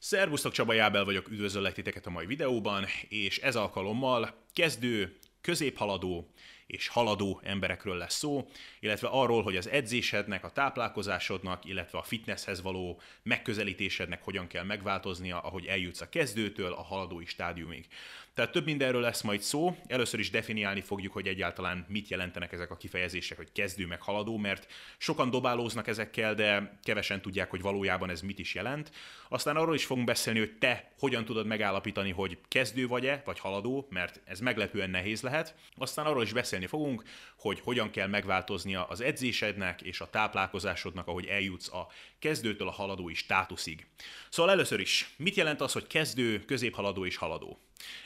Szervusztok, Csaba Jábel vagyok, üdvözöllek titeket a mai videóban, és ez alkalommal kezdő, középhaladó és haladó emberekről lesz szó, illetve arról, hogy az edzésednek, a táplálkozásodnak, illetve a fitnesshez való megközelítésednek hogyan kell megváltoznia, ahogy eljutsz a kezdőtől a haladói stádiumig. Tehát több mindenről lesz majd szó, először is definiálni fogjuk, hogy egyáltalán mit jelentenek ezek a kifejezések, hogy kezdő meg haladó, mert sokan dobálóznak ezekkel, de kevesen tudják, hogy valójában ez mit is jelent. Aztán arról is fogunk beszélni, hogy te hogyan tudod megállapítani, hogy kezdő vagy-e, vagy haladó, mert ez meglepően nehéz lehet. Aztán arról is beszélni fogunk, hogy hogyan kell megváltoznia az edzésednek és a táplálkozásodnak, ahogy eljutsz a kezdőtől a haladói státuszig. Szóval először is, mit jelent az, hogy kezdő, középhaladó és haladó?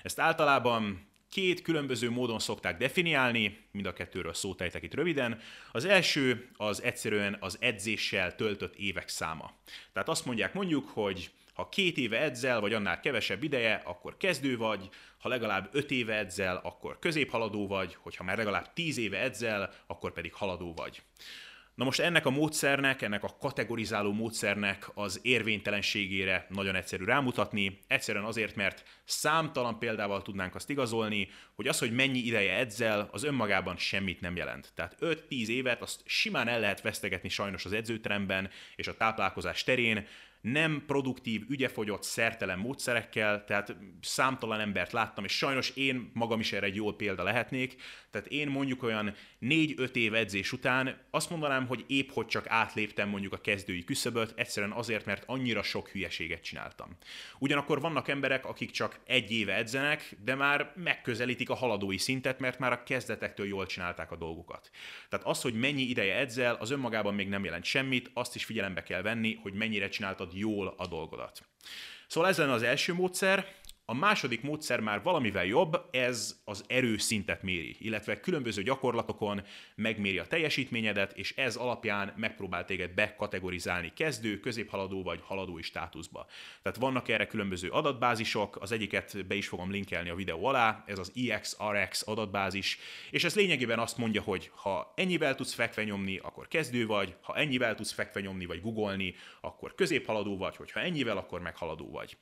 Ezt általában két különböző módon szokták definiálni, mind a kettőről szót ejtek itt röviden. Az első az egyszerűen az edzéssel töltött évek száma. Tehát azt mondják mondjuk, hogy ha 2 éve edzel, vagy annál kevesebb ideje, akkor kezdő vagy, ha legalább 5 éve edzel, akkor középhaladó vagy, hogyha már legalább 10 éve edzel, akkor pedig haladó vagy. Na most ennek a módszernek, ennek a kategorizáló módszernek az érvénytelenségére nagyon egyszerű rámutatni, egyszerűen azért, mert számtalan példával tudnánk azt igazolni, hogy az, hogy mennyi ideje edzel, az önmagában semmit nem jelent. Tehát 5-10 évet azt simán el lehet vesztegetni sajnos az edzőteremben és a táplálkozás terén, nem produktív, ügyefogyott, szertelen módszerekkel, tehát számtalan embert láttam, és sajnos én magam is erre egy jó példa lehetnék, tehát én mondjuk olyan 4-5 év edzés után azt mondanám, hogy épp hogy csak átléptem mondjuk a kezdői küszöböt, egyszerűen azért, mert annyira sok hülyeséget csináltam. Ugyanakkor vannak emberek, akik csak 1 éve edzenek, de már megközelítik a haladói szintet, mert már a kezdetektől jól csinálták a dolgokat. Tehát az, hogy mennyi ideje edzel, az önmagában még nem jelent semmit, azt is figyelembe kell venni, hogy mennyire csináltad jól a dolgodat. Szóval ez lenne az első módszer. A második módszer már valamivel jobb, ez az erőszintet méri, illetve különböző gyakorlatokon megméri a teljesítményedet, és ez alapján megpróbál téged bekategorizálni kezdő, középhaladó vagy haladói státuszba. Tehát vannak erre különböző adatbázisok, az egyiket be is fogom linkelni a videó alá, ez az EXRX adatbázis, és ez lényegében azt mondja, hogy ha ennyivel tudsz fekve nyomni, akkor kezdő vagy, ha ennyivel tudsz fekve nyomni vagy googolni, akkor középhaladó vagy, hogyha ennyivel, akkor meghaladó vagy.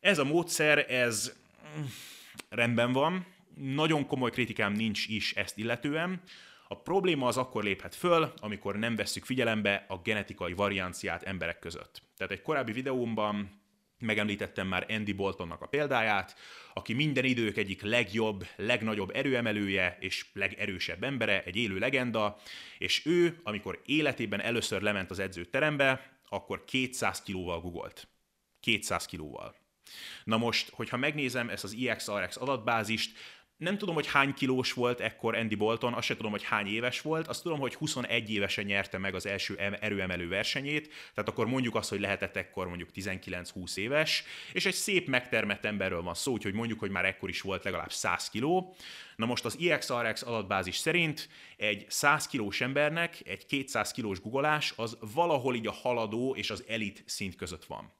Ez a módszer, ez rendben van, nagyon komoly kritikám nincs is ezt illetően. A probléma az akkor léphet föl, amikor nem vesszük figyelembe a genetikai varianciát emberek között. Tehát egy korábbi videómban megemlítettem már Andy Boltonnak a példáját, aki minden idők egyik legjobb, legnagyobb erőemelője és legerősebb embere, egy élő legenda, és ő, amikor életében először lement az edzőterembe, akkor 200 kilóval guggolt. 200 kilóval. Na most, hogyha megnézem ezt az EXRX adatbázist, nem tudom, hogy hány kilós volt ekkor Andy Bolton, azt sem tudom, hogy hány éves volt, azt tudom, hogy 21 évesen nyerte meg az első erőemelő versenyét, tehát akkor mondjuk azt, hogy lehetett ekkor mondjuk 19-20 éves, és egy szép megtermett emberről van szó, úgyhogy mondjuk, hogy már ekkor is volt legalább 100 kiló. Na most az EXRX adatbázis szerint egy 100 kilós embernek egy 200 kilós guggolás az valahol így a haladó és az elit szint között van.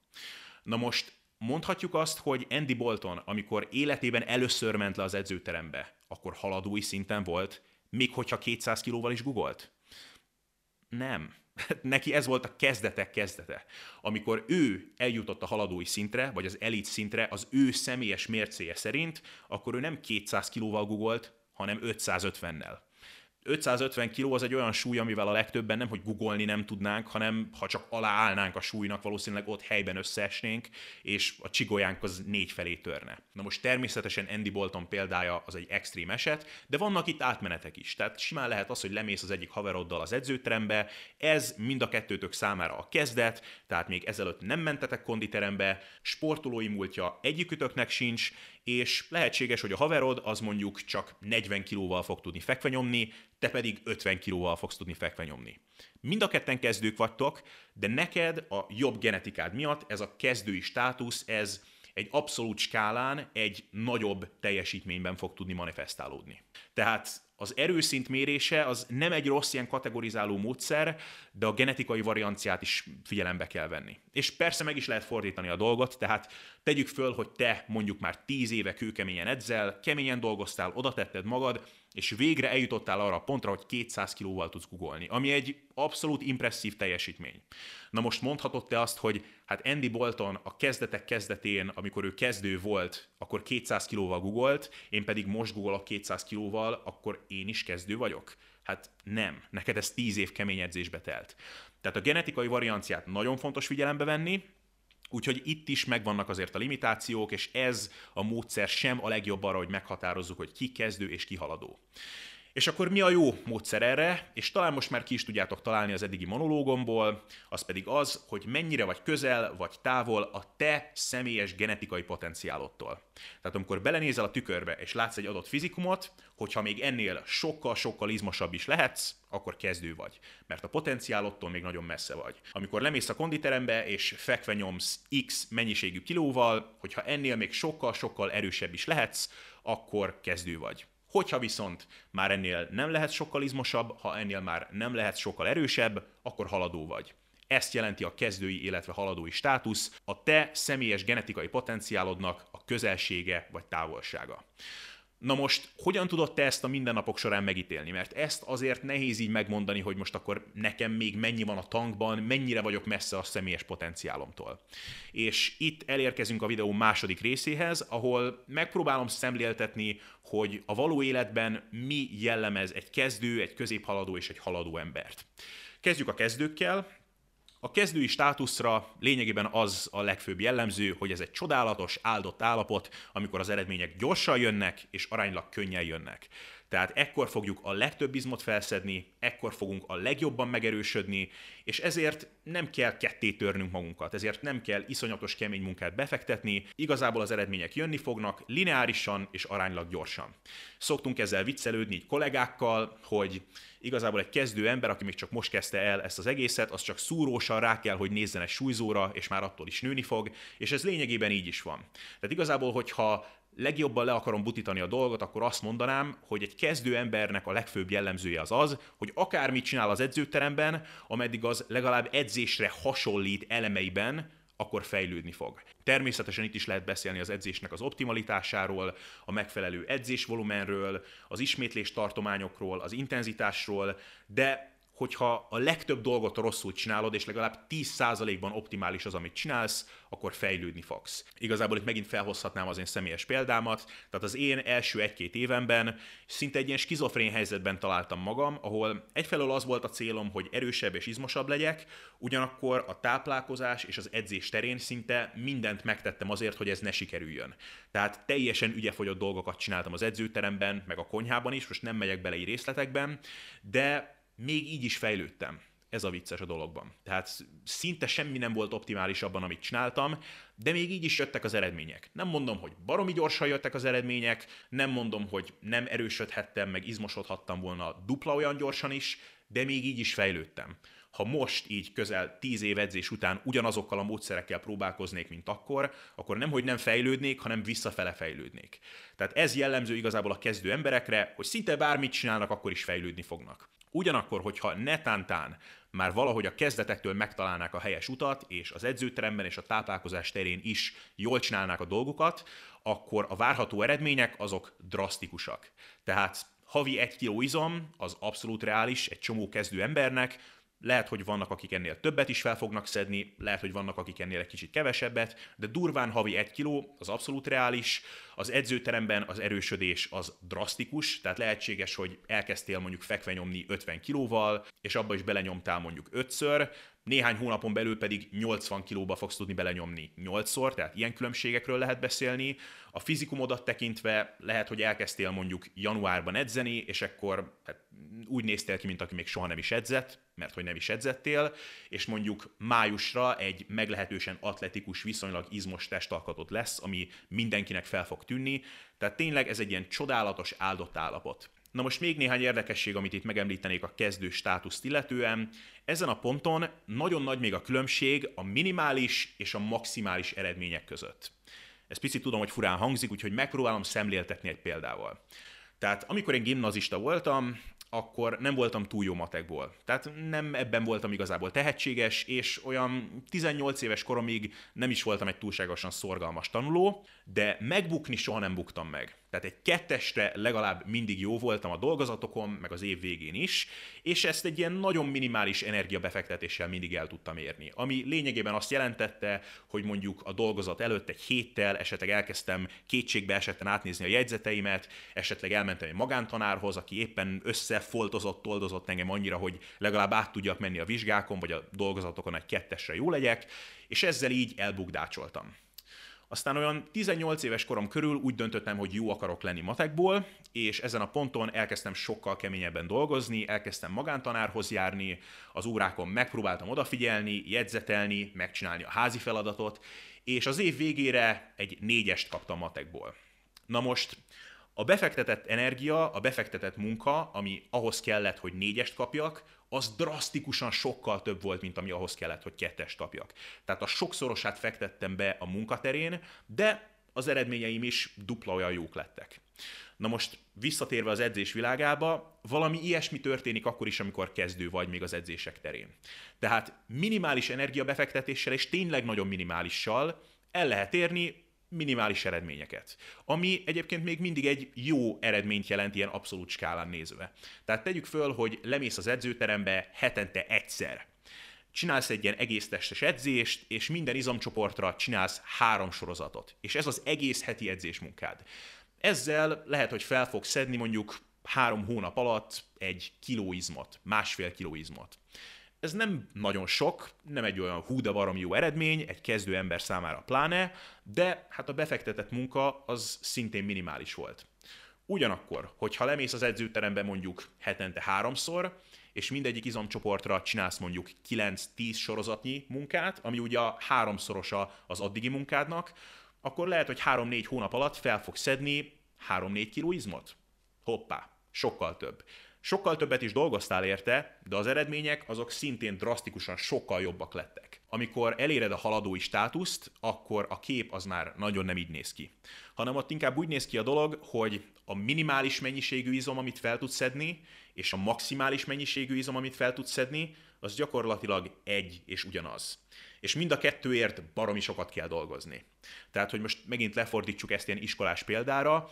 Na most mondhatjuk azt, hogy Andy Bolton, amikor életében először ment le az edzőterembe, akkor haladói szinten volt, még hogyha 200 kilóval is guggolt? Nem. Neki ez volt a kezdetek kezdete. Amikor ő eljutott a haladói szintre, vagy az elit szintre az ő személyes mércéje szerint, akkor ő nem 200 kilóval guggolt, hanem 550-nel. 550 kiló az egy olyan súly, amivel a legtöbben nem, hogy guggolni nem tudnánk, hanem ha csak aláállnánk a súlynak, valószínűleg ott helyben összeesnénk, és a csigolyánk az 4 felé törne. Na most természetesen Andy Bolton példája az egy extrém eset, de vannak itt átmenetek is. Tehát simán lehet az, hogy lemész az egyik haveroddal az edzőterembe, ez mind a kettőtök számára a kezdet, tehát még ezelőtt nem mentetek konditerembe, sportolói múltja egyikütöknek sincs, és lehetséges, hogy a haverod az mondjuk csak 40 kilóval fog tudni fekve nyomni, te pedig 50 kilóval fogsz tudni fekve nyomni. Mind a ketten kezdők vagytok, de neked a jobb genetikád miatt ez a kezdői státusz, ez egy abszolút skálán egy nagyobb teljesítményben fog tudni manifestálódni. Tehát az erőszint mérése az nem egy rossz ilyen kategorizáló módszer, de a genetikai varianciát is figyelembe kell venni. És persze meg is lehet fordítani a dolgot, tehát tegyük föl, hogy te mondjuk már 10 éve kőkeményen edzel, keményen dolgoztál, oda tetted magad, és végre eljutottál arra a pontra, hogy 200 kilóval tudsz googolni, ami egy abszolút impresszív teljesítmény. Na most mondhatod te azt, hogy hát Andy Bolton a kezdetek kezdetén, amikor ő kezdő volt, akkor 200 kilóval googolt, én pedig most googolok 200 kilóval, akkor én is kezdő vagyok? Hát nem, neked ez 10 év kemény edzésbe telt. Tehát a genetikai varianciát nagyon fontos figyelembe venni, úgyhogy itt is megvannak azért a limitációk, és ez a módszer sem a legjobb arra, hogy meghatározzuk, hogy ki kezdő és ki haladó. És akkor mi a jó módszer erre? És talán most már ki is tudjátok találni az eddigi monológomból, az pedig az, hogy mennyire vagy közel, vagy távol a te személyes genetikai potenciálodtól. Tehát amikor belenézel a tükörbe, és látsz egy adott fizikumot, hogyha még ennél sokkal-sokkal izmosabb is lehetsz, akkor kezdő vagy, mert a potenciálodtól még nagyon messze vagy. Amikor lemész a konditerembe, és fekve nyomsz X mennyiségű kilóval, hogyha ennél még sokkal-sokkal erősebb is lehetsz, akkor kezdő vagy. Hogyha viszont már ennél nem lehet sokkal izmosabb, ha ennél már nem lehet sokkal erősebb, akkor haladó vagy. Ezt jelenti a kezdői, illetve haladói státusz, a te személyes genetikai potenciálodnak a közelsége vagy távolsága. Na most, hogyan tudod te ezt a mindennapok során megítélni? Mert ezt azért nehéz így megmondani, hogy most akkor nekem még mennyi van a tankban, mennyire vagyok messze a személyes potenciálomtól. És itt elérkezünk a videó második részéhez, ahol megpróbálom szemléltetni, hogy a való életben mi jellemez egy kezdő, egy középhaladó és egy haladó embert. Kezdjük a kezdőkkel. A kezdői státuszra lényegében az a legfőbb jellemző, hogy ez egy csodálatos, áldott állapot, amikor az eredmények gyorsan jönnek és aránylag könnyen jönnek. Tehát ekkor fogjuk a legtöbb izmot felszedni, ekkor fogunk a legjobban megerősödni, és ezért nem kell ketté törnünk magunkat, ezért nem kell iszonyatos kemény munkát befektetni, igazából az eredmények jönni fognak lineárisan és aránylag gyorsan. Szoktunk ezzel viccelődni így kollégákkal, hogy igazából egy kezdő ember, aki még csak most kezdte el ezt az egészet, az csak szúrósan rá kell, hogy nézzen egy súlyzóra, és már attól is nőni fog, és ez lényegében így is van. Tehát igazából, hogyha legjobban le akarom butítani a dolgot, akkor azt mondanám, hogy egy kezdő embernek a legfőbb jellemzője az az, hogy akármit csinál az edzőteremben, ameddig az legalább edzésre hasonlít elemeiben, akkor fejlődni fog. Természetesen itt is lehet beszélni az edzésnek az optimalitásáról, a megfelelő edzésvolumenről, az ismétlés tartományokról, az intenzitásról, de hogyha a legtöbb dolgot rosszul csinálod, és legalább 10%-ban optimális az, amit csinálsz, akkor fejlődni fogsz. Igazából itt megint felhozhatnám az én személyes példámat, tehát az én első 1-2 évemben szinte egy ilyen skizofrén helyzetben találtam magam, ahol egyfelől az volt a célom, hogy erősebb és izmosabb legyek, ugyanakkor a táplálkozás és az edzés terén szinte mindent megtettem azért, hogy ez ne sikerüljön. Tehát teljesen ügyefogyott dolgokat csináltam az edzőteremben, meg a konyhában is, most nem megyek bele így részletekben, de még így is fejlődtem. Ez a vicces a dologban. Tehát szinte semmi nem volt optimális abban, amit csináltam, de még így is jöttek az eredmények. Nem mondom, hogy baromi gyorsan jöttek az eredmények, nem mondom, hogy nem erősödhettem, meg izmosodhattam volna dupla olyan gyorsan is, de még így is fejlődtem. Ha most így közel 10 év edzés után ugyanazokkal a módszerekkel próbálkoznék, mint akkor, akkor nemhogy nem fejlődnék, hanem visszafele fejlődnék. Tehát ez jellemző igazából a kezdő emberekre, hogy szinte bármit csinálnak, akkor is fejlődni fognak. Ugyanakkor, hogyha netántán már valahogy a kezdetektől megtalálnák a helyes utat, és az edzőteremben és a táplálkozás terén is jól csinálnák a dolgukat, akkor a várható eredmények azok drasztikusak. Tehát havi 1 kiló izom az abszolút reális egy csomó kezdő embernek, lehet, hogy vannak, akik ennél többet is fel fognak szedni, lehet, hogy vannak, akik ennél egy kicsit kevesebbet, de durván havi 1 kiló, az abszolút reális, az edzőteremben az erősödés az drasztikus, tehát lehetséges, hogy elkezdtél mondjuk fekve nyomni 50 kilóval, és abba is belenyomtál mondjuk 5-ször, néhány hónapon belül pedig 80 kilóba fogsz tudni belenyomni 8-szor, tehát ilyen különbségekről lehet beszélni. A fizikumodat tekintve lehet, hogy elkezdtél mondjuk januárban edzeni, és akkor hát, úgy néztél ki, mint aki még soha nem is edzett, mert hogy nem is edzettél, és mondjuk májusra egy meglehetősen atletikus, viszonylag izmos testalkatod lesz, ami mindenkinek fel fog tűnni. Tehát tényleg ez egy ilyen csodálatos, áldott állapot. Na most még néhány érdekesség, amit itt megemlítenék a kezdő státuszt illetően. Ezen a ponton nagyon nagy még a különbség a minimális és a maximális eredmények között. Ez picit tudom, hogy furán hangzik, úgyhogy megpróbálom szemléltetni egy példával. Tehát amikor én gimnazista voltam, akkor nem voltam túl jó matekból. Tehát nem ebben voltam igazából tehetséges, és olyan 18 éves koromig nem is voltam egy túlságosan szorgalmas tanuló, de megbukni soha nem buktam meg. Tehát egy kettesre legalább mindig jó voltam a dolgozatokon, meg az év végén is, és ezt egy ilyen nagyon minimális energiabefektetéssel mindig el tudtam érni. Ami lényegében azt jelentette, hogy mondjuk a dolgozat előtt egy héttel esetleg elkezdtem kétségbe esetten átnézni a jegyzeteimet, esetleg elmentem egy magántanárhoz, aki éppen összefoltozott, toldozott engem annyira, hogy legalább át tudjak menni a vizsgákon, vagy a dolgozatokon egy kettesre jó legyek, és ezzel így elbukdácsoltam. Aztán olyan 18 éves korom körül úgy döntöttem, hogy jó akarok lenni matekból, és ezen a ponton elkezdtem sokkal keményebben dolgozni, elkezdtem magántanárhoz járni, az órákon megpróbáltam odafigyelni, jegyzetelni, megcsinálni a házi feladatot, és az év végére egy 4-est kaptam matekból. Na most, a befektetett energia, a befektetett munka, ami ahhoz kellett, hogy 4-est kapjak, az drasztikusan sokkal több volt, mint ami ahhoz kellett, hogy 2-est kapjak. Tehát a sokszorosát fektettem be a munkaterén, de az eredményeim is dupla olyan jók lettek. Na most visszatérve az edzés világába, valami ilyesmi történik akkor is, amikor kezdő vagy még az edzések terén. Tehát minimális energiabefektetéssel és tényleg nagyon minimálissal el lehet érni minimális eredményeket, ami egyébként még mindig egy jó eredményt jelent ilyen abszolút skálán nézve. Tehát tegyük föl, hogy lemész az edzőterembe hetente egyszer. Csinálsz egy ilyen egész testes edzést, és minden izomcsoportra csinálsz 3 sorozatot. És ez az egész heti edzésmunkád. Ezzel lehet, hogy fel fogsz szedni mondjuk 3 hónap alatt 1 kiló izmot, 1,5 kiló izmot. Ez nem nagyon sok, nem egy olyan hú de barom jó eredmény, egy kezdő ember számára pláne, de hát a befektetett munka az szintén minimális volt. Ugyanakkor, hogyha lemész az edzőterembe mondjuk hetente 3-szor, és mindegyik izomcsoportra csinálsz mondjuk 9-10 sorozatnyi munkát, ami ugye a 3-szorosa az addigi munkádnak, akkor lehet, hogy 3-4 hónap alatt fel fogsz szedni 3-4 kiló izmot. Hoppá, sokkal több. Sokkal többet is dolgoztál érte, de az eredmények azok szintén drasztikusan sokkal jobbak lettek. Amikor eléred a haladói státuszt, akkor a kép az már nagyon nem így néz ki. Hanem ott inkább úgy néz ki a dolog, hogy a minimális mennyiségű izom, amit fel tudsz szedni, és a maximális mennyiségű izom, amit fel tudsz szedni, az gyakorlatilag egy és ugyanaz. És mind a kettőért baromi sokat kell dolgozni. Tehát, hogy most megint lefordítsuk ezt ilyen iskolás példára,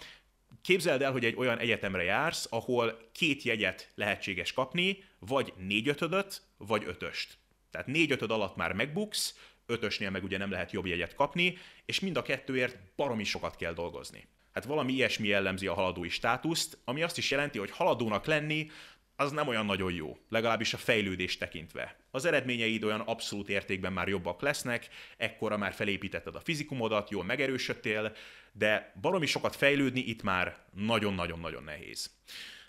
képzeld el, hogy egy olyan egyetemre jársz, ahol 2 jegyet lehetséges kapni, vagy 4/5-öt, vagy 5-öst. Tehát 4/5 alatt már megbuksz, 5-ösnél meg ugye nem lehet jobb jegyet kapni, és mind a kettőért baromi sokat kell dolgozni. Hát valami ilyesmi jellemzi a haladói státuszt, ami azt is jelenti, hogy haladónak lenni, az nem olyan nagyon jó, legalábbis a fejlődést tekintve. Az eredményeid olyan abszolút értékben már jobbak lesznek, ekkora már felépítetted a fizikumodat, jól megerősödtél, de baromi sokat fejlődni itt már nagyon-nagyon-nagyon nehéz.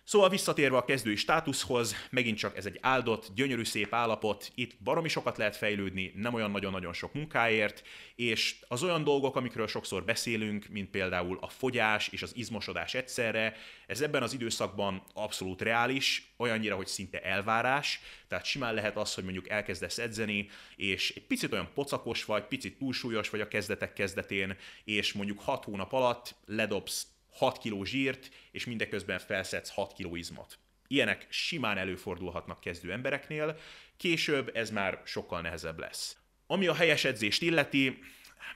Szóval visszatérve a kezdői státuszhoz, megint csak ez egy áldott, gyönyörű szép állapot, itt baromi sokat lehet fejlődni, nem olyan nagyon-nagyon sok munkáért, és az olyan dolgok, amikről sokszor beszélünk, mint például a fogyás és az izmosodás egyszerre, ez ebben az időszakban abszolút reális, olyannyira, hogy szinte elvárás, tehát simán lehet az, hogy mondjuk elkezdesz edzeni, és egy picit olyan pocakos vagy, picit túlsúlyos vagy a kezdetek kezdetén, és mondjuk 6 hónap alatt ledobsz 6 kiló zsírt, és mindeközben felszedsz 6 kiló izmot. Ilyenek simán előfordulhatnak kezdő embereknél, később ez már sokkal nehezebb lesz. Ami a helyes edzést illeti,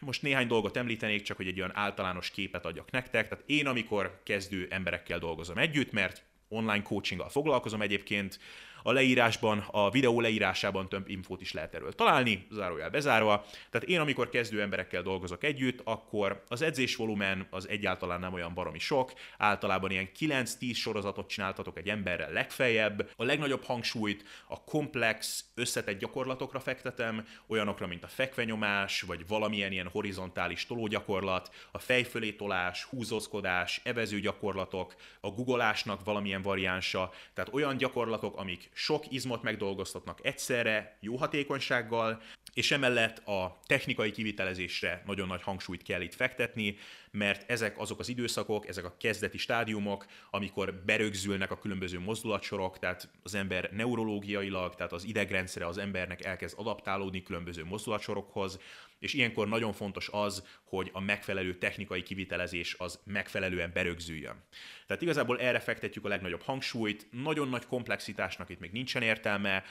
most néhány dolgot említenék, csak hogy egy olyan általános képet adjak nektek. Tehát én, amikor kezdő emberekkel dolgozom együtt, mert online coachinggal foglalkozom egyébként, a leírásban, a videó leírásában több infót is lehet erről találni, zárójel bezárva. Tehát én, amikor kezdő emberekkel dolgozok együtt, akkor az edzésvolumen az egyáltalán nem olyan baromi sok, általában ilyen 9-10 sorozatot csináltatok egy emberrel legfeljebb. A legnagyobb hangsúlyt a komplex, összetett gyakorlatokra fektetem, olyanokra, mint a fekvenyomás, vagy valamilyen ilyen horizontális tológyakorlat, a fejfölé tolás, húzózkodás, evezőgyakorlatok, a guggolásnak valamilyen variánsa, tehát olyan gyakorlatok, amik sok izmot megdolgoztatnak egyszerre, jó hatékonysággal, és emellett a technikai kivitelezésre nagyon nagy hangsúlyt kell itt fektetni, mert ezek azok az időszakok, ezek a kezdeti stádiumok, amikor berögzülnek a különböző mozdulatsorok, tehát az ember neurológiailag, tehát az idegrendszere az embernek elkezd adaptálódni különböző mozdulatsorokhoz, és ilyenkor nagyon fontos az, hogy a megfelelő technikai kivitelezés az megfelelően berögzüljön. Tehát igazából erre fektetjük a legnagyobb hangsúlyt, nagyon nagy komplexitásnak itt még nincsen értelme,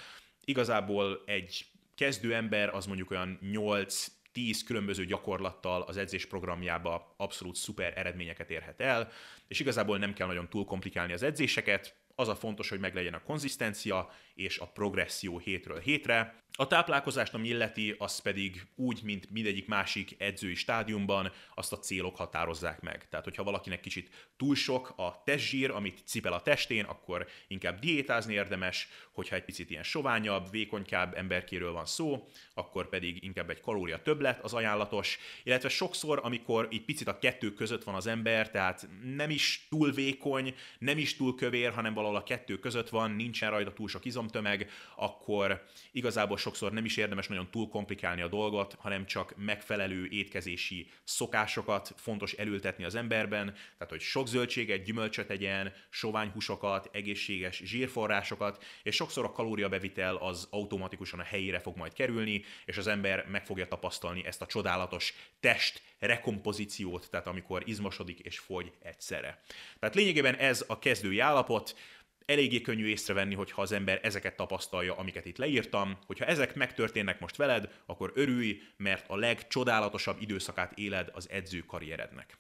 igazából egy kezdő ember az mondjuk olyan 8 10 különböző gyakorlattal az edzés programjába abszolút szuper eredményeket érhet el, és igazából nem kell nagyon túl komplikálni az edzéseket, az a fontos, hogy meglegyen a konzisztencia és a progresszió hétről hétre. A táplálkozást, ami illeti, az pedig úgy, mint mindegyik másik edzői stádiumban, azt a célok határozzák meg. Tehát, hogyha valakinek kicsit túl sok a testzsír, amit cipel a testén, akkor inkább diétázni érdemes, hogyha egy picit ilyen soványabb, vékonykább emberkéről van szó, akkor pedig inkább egy kalória többlet az ajánlatos, illetve sokszor, amikor így picit a kettő között van az ember, tehát nem is túl vékony, nem is túl kövér, hanem valahol a kettő között van, nincsen rajta túl sok izomtömeg, akkor igazából sokszor nem is érdemes nagyon túl komplikálni a dolgot, hanem csak megfelelő étkezési szokásokat fontos elültetni az emberben, tehát hogy sok zöldséget, gyümölcsöt egyen, sovány húsokat, egészséges zsírforrásokat, és sokszor a kalóriabevitel az automatikusan a helyére fog majd kerülni, és az ember meg fogja tapasztalni ezt a csodálatos test rekompozíciót, tehát amikor izmosodik és fogy egyszerre. Tehát lényegében ez a kezdői állapot. Eléggé könnyű észrevenni, hogyha az ember ezeket tapasztalja, amiket itt leírtam. Hogyha ezek megtörténnek most veled, akkor örülj, mert a legcsodálatosabb időszakát éled az edző karrierednek.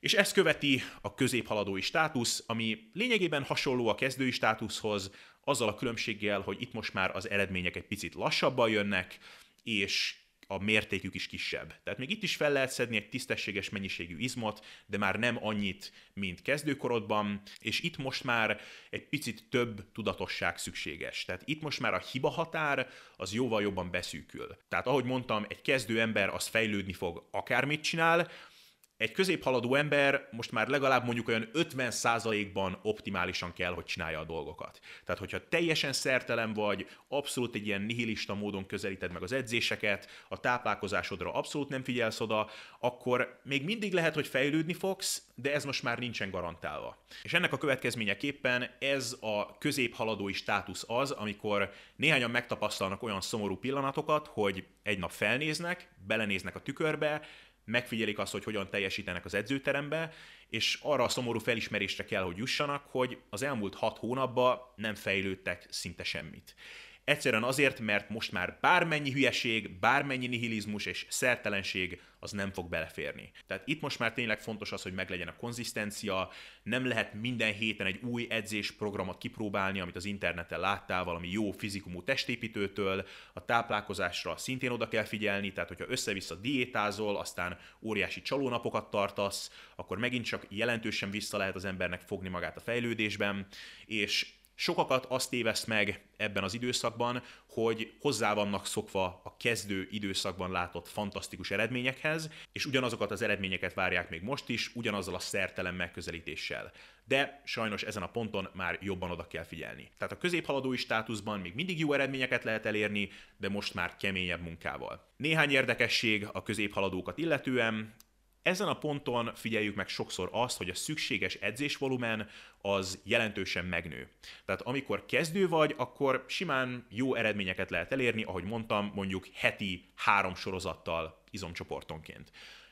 És ezt követi a középhaladói státusz, ami lényegében hasonló a kezdői státuszhoz, azzal a különbséggel, hogy itt most már az eredmények egy picit lassabban jönnek, és a mértékük is kisebb. Tehát még itt is fel lehet szedni egy tisztességes mennyiségű izmot, de már nem annyit, mint kezdőkorodban, és itt most már egy picit több tudatosság szükséges. Tehát itt most már a hiba határ az jóval jobban beszűkül. Tehát ahogy mondtam, egy kezdő ember az fejlődni fog, akármit csinál, egy középhaladó ember most már legalább mondjuk olyan 50%-ban optimálisan kell, hogy csinálja a dolgokat. Tehát, hogyha teljesen szertelen vagy, abszolút egy ilyen nihilista módon közelíted meg az edzéseket, a táplálkozásodra abszolút nem figyelsz oda, akkor még mindig lehet, hogy fejlődni fogsz, de ez most már nincsen garantálva. És ennek a következményeképpen ez a középhaladói státusz az, amikor néhányan megtapasztalnak olyan szomorú pillanatokat, hogy egy nap felnéznek, belenéznek a tükörbe, megfigyelik azt, hogy hogyan teljesítenek az edzőterembe, és arra a szomorú felismerésre kell, hogy jussanak, hogy az elmúlt 6 hónapban nem fejlődtek szinte semmit. Egyszerűen azért, mert most már bármennyi hülyeség, bármennyi nihilizmus és szertelenség az nem fog beleférni. Tehát itt most már tényleg fontos az, hogy meglegyen a konzisztencia, nem lehet minden héten egy új edzésprogramot kipróbálni, amit az interneten láttál, valami jó fizikumú testépítőtől, a táplálkozásra szintén oda kell figyelni, tehát hogyha össze-vissza diétázol, aztán óriási csalónapokat tartasz, akkor megint csak jelentősen vissza lehet az embernek fogni magát a fejlődésben, és sokakat azt téveszt meg ebben az időszakban, hogy hozzá vannak szokva a kezdő időszakban látott fantasztikus eredményekhez, és ugyanazokat az eredményeket várják még most is, ugyanazzal a szertelen megközelítéssel. De sajnos ezen a ponton már jobban oda kell figyelni. Tehát a középhaladói státuszban még mindig jó eredményeket lehet elérni, de most már keményebb munkával. Néhány érdekesség a középhaladókat illetően. Ezen a ponton figyeljük meg sokszor azt, hogy a szükséges edzésvolumen az jelentősen megnő. Tehát amikor kezdő vagy, akkor simán jó eredményeket lehet elérni, ahogy mondtam, mondjuk heti 3 sorozattal izomcsoportonként.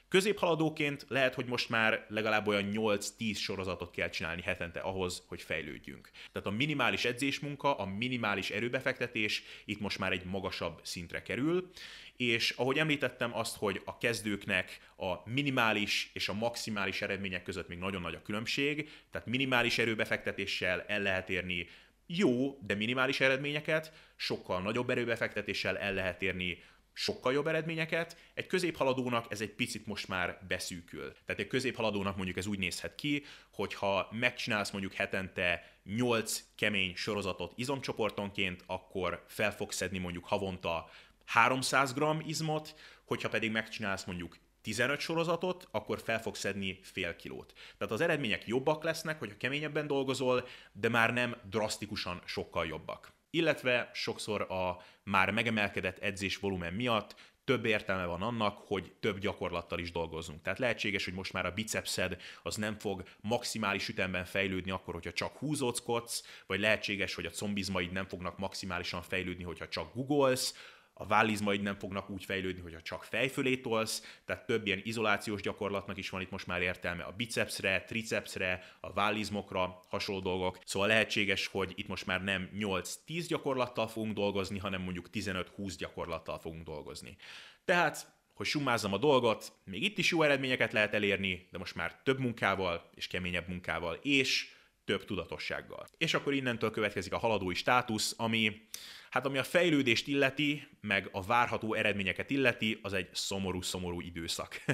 Középhaladóként lehet, hogy most már legalább olyan 8-10 sorozatot kell csinálni hetente ahhoz, hogy fejlődjünk. Tehát a minimális edzésmunka, a minimális erőbefektetés itt most már egy magasabb szintre kerül, és ahogy említettem azt, hogy a kezdőknek a minimális és a maximális eredmények között még nagyon nagy a különbség, tehát minimális erőbefektetéssel el lehet érni jó, de minimális eredményeket, sokkal nagyobb erőbefektetéssel el lehet érni sokkal jobb eredményeket, egy középhaladónak ez egy picit most már beszűkül. Tehát egy középhaladónak mondjuk ez úgy nézhet ki, hogyha megcsinálsz mondjuk hetente 8 kemény sorozatot izomcsoportonként, akkor fel fogsz szedni mondjuk havonta 300 g izmot, hogyha pedig megcsinálsz mondjuk 15 sorozatot, akkor fel fogsz szedni fél kilót. Tehát az eredmények jobbak lesznek, hogyha keményebben dolgozol, de már nem drasztikusan sokkal jobbak. Illetve sokszor a már megemelkedett edzés volumen miatt több értelme van annak, hogy több gyakorlattal is dolgozzunk. Tehát lehetséges, hogy most már a bicepszed az nem fog maximális ütemben fejlődni akkor, hogyha csak húzóckodsz, vagy lehetséges, hogy a combizmaid nem fognak maximálisan fejlődni, hogyha csak guggolsz, a vállizmaid nem fognak úgy fejlődni, hogyha csak fejfölé tolsz, tehát több ilyen izolációs gyakorlatnak is van itt most már értelme a bicepsre, tricepsre, a vállizmokra, hasonló dolgok. Szóval lehetséges, hogy itt most már nem 8-10 gyakorlattal fogunk dolgozni, hanem mondjuk 15-20 gyakorlattal fogunk dolgozni. Tehát hogy summázzam a dolgot, még itt is jó eredményeket lehet elérni, de most már több munkával és keményebb munkával és több tudatossággal. És akkor innentől következik a haladói státusz, ami a fejlődést illeti, meg a várható eredményeket illeti, az egy szomorú időszak.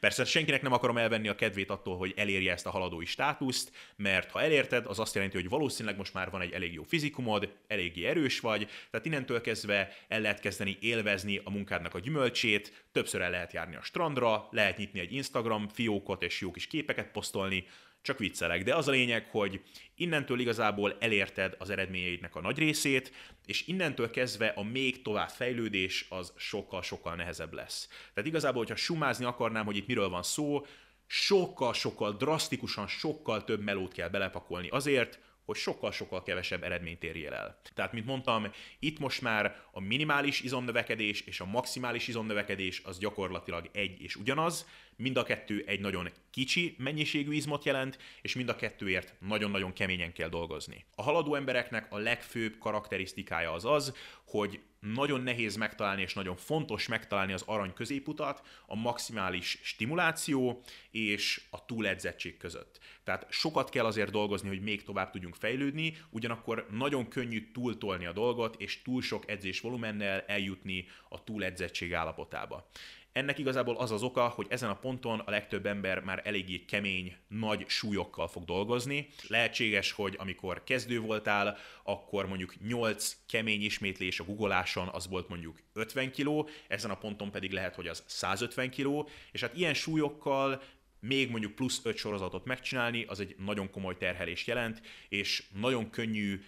Persze senkinek nem akarom elvenni a kedvét attól, hogy elérje ezt a haladói státuszt, mert ha elérted, az azt jelenti, hogy valószínűleg most már van egy elég jó fizikumod, eléggé erős vagy, tehát innentől kezdve el lehet kezdeni élvezni a munkádnak a gyümölcsét, többször el lehet járni a strandra, lehet nyitni egy Instagram fiókot és jó kis képeket posztolni. Csak viccelek, de az a lényeg, hogy innentől igazából elérted az eredményeidnek a nagy részét, és innentől kezdve a még tovább fejlődés az sokkal-sokkal nehezebb lesz. Tehát igazából, hogyha summázni akarnám, hogy itt miről van szó, sokkal-sokkal drasztikusan, sokkal több melót kell belepakolni azért, hogy sokkal-sokkal kevesebb eredményt érjél el. Tehát, mint mondtam, itt most már a minimális izomnövekedés és a maximális izomnövekedés az gyakorlatilag egy és ugyanaz, mind a kettő egy nagyon kicsi mennyiségű izmot jelent, és mind a kettőért nagyon-nagyon keményen kell dolgozni. A haladó embereknek a legfőbb karakterisztikája az az, hogy nagyon nehéz megtalálni, és nagyon fontos megtalálni az arany középutat a maximális stimuláció és a túledzettség között. Tehát sokat kell azért dolgozni, hogy még tovább tudjunk fejlődni, ugyanakkor nagyon könnyű túltolni a dolgot, és túl sok edzés volumennel eljutni a túledzettség állapotába. Ennek igazából az az oka, hogy ezen a ponton a legtöbb ember már eléggé kemény, nagy súlyokkal fog dolgozni. Lehetséges, hogy amikor kezdő voltál, akkor mondjuk 8 kemény ismétlés a guggoláson, az volt mondjuk 50 kg, ezen a ponton pedig lehet, hogy az 150 kg, és hát ilyen súlyokkal még mondjuk plusz 5 sorozatot megcsinálni, az egy nagyon komoly terhelést jelent, és nagyon könnyű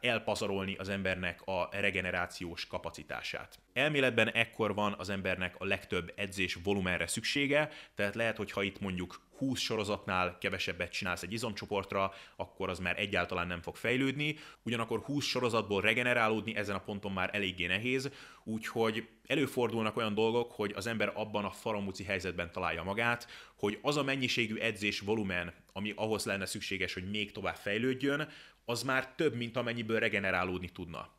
elpazarolni az embernek a regenerációs kapacitását. Elméletben ekkor van az embernek a legtöbb edzés volumenre szüksége, tehát lehet, hogy ha itt mondjuk 20 sorozatnál kevesebbet csinálsz egy izomcsoportra, akkor az már egyáltalán nem fog fejlődni, ugyanakkor 20 sorozatból regenerálódni ezen a ponton már eléggé nehéz, úgyhogy előfordulnak olyan dolgok, hogy az ember abban a faramúci helyzetben találja magát, hogy az a mennyiségű edzés volumen, ami ahhoz lenne szükséges, hogy még tovább fejlődjön, az már több, mint amennyiből regenerálódni tudna.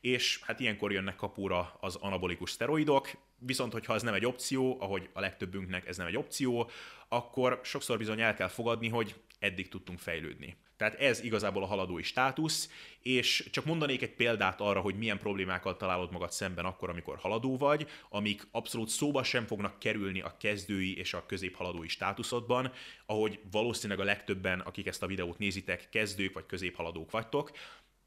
És hát ilyenkor jönnek kapóra az anabolikus szteroidok, viszont hogyha ez nem egy opció, ahogy a legtöbbünknek ez nem egy opció, akkor sokszor bizony el kell fogadni, hogy eddig tudtunk fejlődni. Tehát ez igazából a haladói státusz, és csak mondanék egy példát arra, hogy milyen problémákkal találod magad szemben akkor, amikor haladó vagy, amik abszolút szóba sem fognak kerülni a kezdői és a középhaladói státuszodban, ahogy valószínűleg a legtöbben, akik ezt a videót nézitek, kezdők vagy középhaladók vagytok.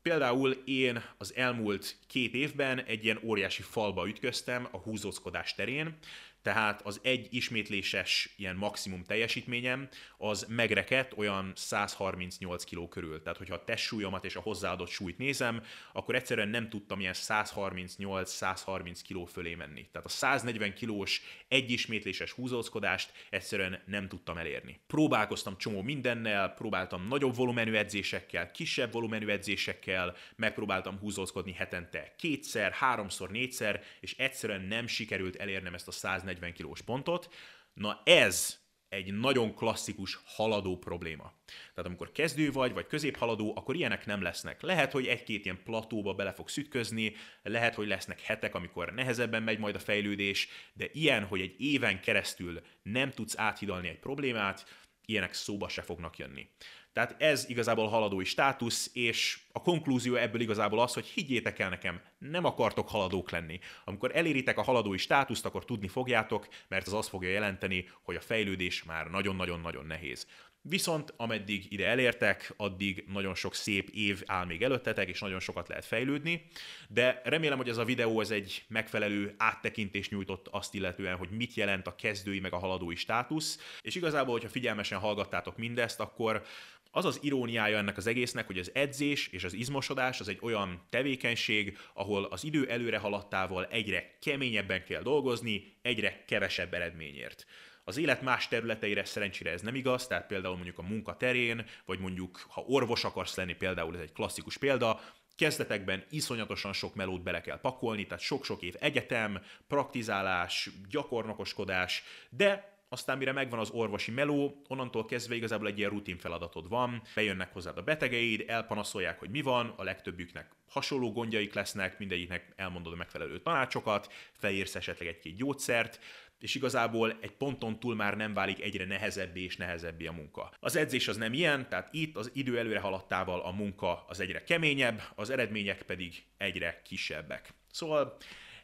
Például én az elmúlt 2 évben egy ilyen óriási falba ütköztem a húzózkodás terén, tehát az egy ismétléses ilyen maximum teljesítményem az megrekedt olyan 138 kg körül. Tehát, hogyha a testsúlyomat és a hozzáadott súlyt nézem, akkor egyszerűen nem tudtam ilyen 138-130 kg fölé menni. Tehát a 140 kilós egy ismétléses húzózkodást egyszerűen nem tudtam elérni. Próbálkoztam csomó mindennel, próbáltam nagyobb volumenű edzésekkel, kisebb volumenű edzésekkel, megpróbáltam húzózkodni hetente 2-szer, 3-szor, 4-szer, és egyszerűen nem sikerült elérnem ezt a 140 kilós pontot. Na ez egy nagyon klasszikus haladó probléma. Tehát amikor kezdő vagy középhaladó, akkor ilyenek nem lesznek. Lehet, hogy 1-2 ilyen platóba bele fogsz ütközni, lehet, hogy lesznek hetek, amikor nehezebben megy majd a fejlődés, de ilyen, hogy egy éven keresztül nem tudsz áthidalni egy problémát, ilyenek szóba se fognak jönni. Tehát ez igazából haladói státusz, és a konklúzió ebből igazából az, hogy higgyétek el nekem, nem akartok haladók lenni. Amikor eléritek a haladói státuszt, akkor tudni fogjátok, mert az azt fogja jelenteni, hogy a fejlődés már nagyon-nagyon-nagyon nehéz. Viszont ameddig ide elértek, addig nagyon sok szép év áll még előttetek, és nagyon sokat lehet fejlődni, de remélem, hogy ez a videó ez egy megfelelő áttekintést nyújtott azt illetően, hogy mit jelent a kezdői meg a haladói státusz, és igazából, hogyha figyelmesen hallgattátok mindezt, akkor az az iróniája ennek az egésznek, hogy az edzés és az izmosodás az egy olyan tevékenység, ahol az idő előre haladtával egyre keményebben kell dolgozni, egyre kevesebb eredményért. Az élet más területeire szerencsére ez nem igaz, tehát például mondjuk a munka terén, vagy mondjuk ha orvos akarsz lenni, például ez egy klasszikus példa, kezdetekben iszonyatosan sok melót bele kell pakolni, tehát sok-sok év egyetem, praktizálás, gyakornokoskodás, de aztán mire megvan az orvosi meló, onnantól kezdve igazából egy ilyen rutin feladatod van, bejönnek hozzád a betegeid, elpanaszolják, hogy mi van, a legtöbbjüknek hasonló gondjaik lesznek, mindegyiknek elmondod a megfelelő tanácsokat, felírsz esetleg egy-két gyógyszert, és igazából egy ponton túl már nem válik egyre nehezebbé és nehezebbé a munka. Az edzés az nem ilyen, tehát itt az idő előre haladtával a munka az egyre keményebb, az eredmények pedig egyre kisebbek. Szóval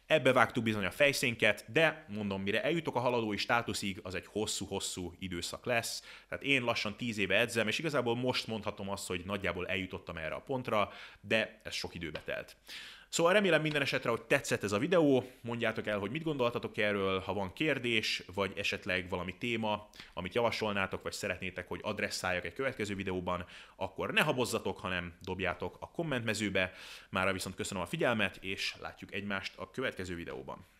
ebbe vágtuk bizony a fejszénket, de mondom, mire eljutok a haladói státuszig, az egy hosszú-hosszú időszak lesz. Tehát én lassan 10 éve edzem, és igazából most mondhatom azt, hogy nagyjából eljutottam erre a pontra, de ez sok időbe telt. Szóval remélem minden esetre, hogy tetszett ez a videó, mondjátok el, hogy mit gondoltatok erről, ha van kérdés, vagy esetleg valami téma, amit javasolnátok, vagy szeretnétek, hogy adresszáljak egy következő videóban, akkor ne habozzatok, hanem dobjátok a kommentmezőbe. Mára viszont köszönöm a figyelmet, és látjuk egymást a következő videóban.